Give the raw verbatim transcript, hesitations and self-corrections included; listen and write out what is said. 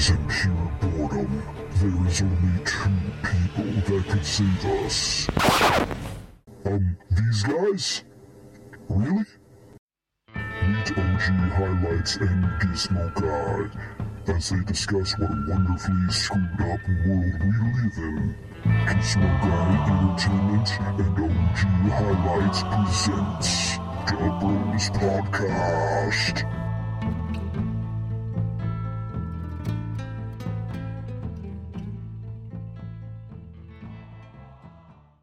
isn't pure boredom. There is only two people that could save us. Um, these guys? Really? Meet O G Highlights and Gizmo Guy as they discuss what a wonderfully screwed up world we live in. Gizmo Guy Entertainment and O G Highlights presents Da-Bros Podcast.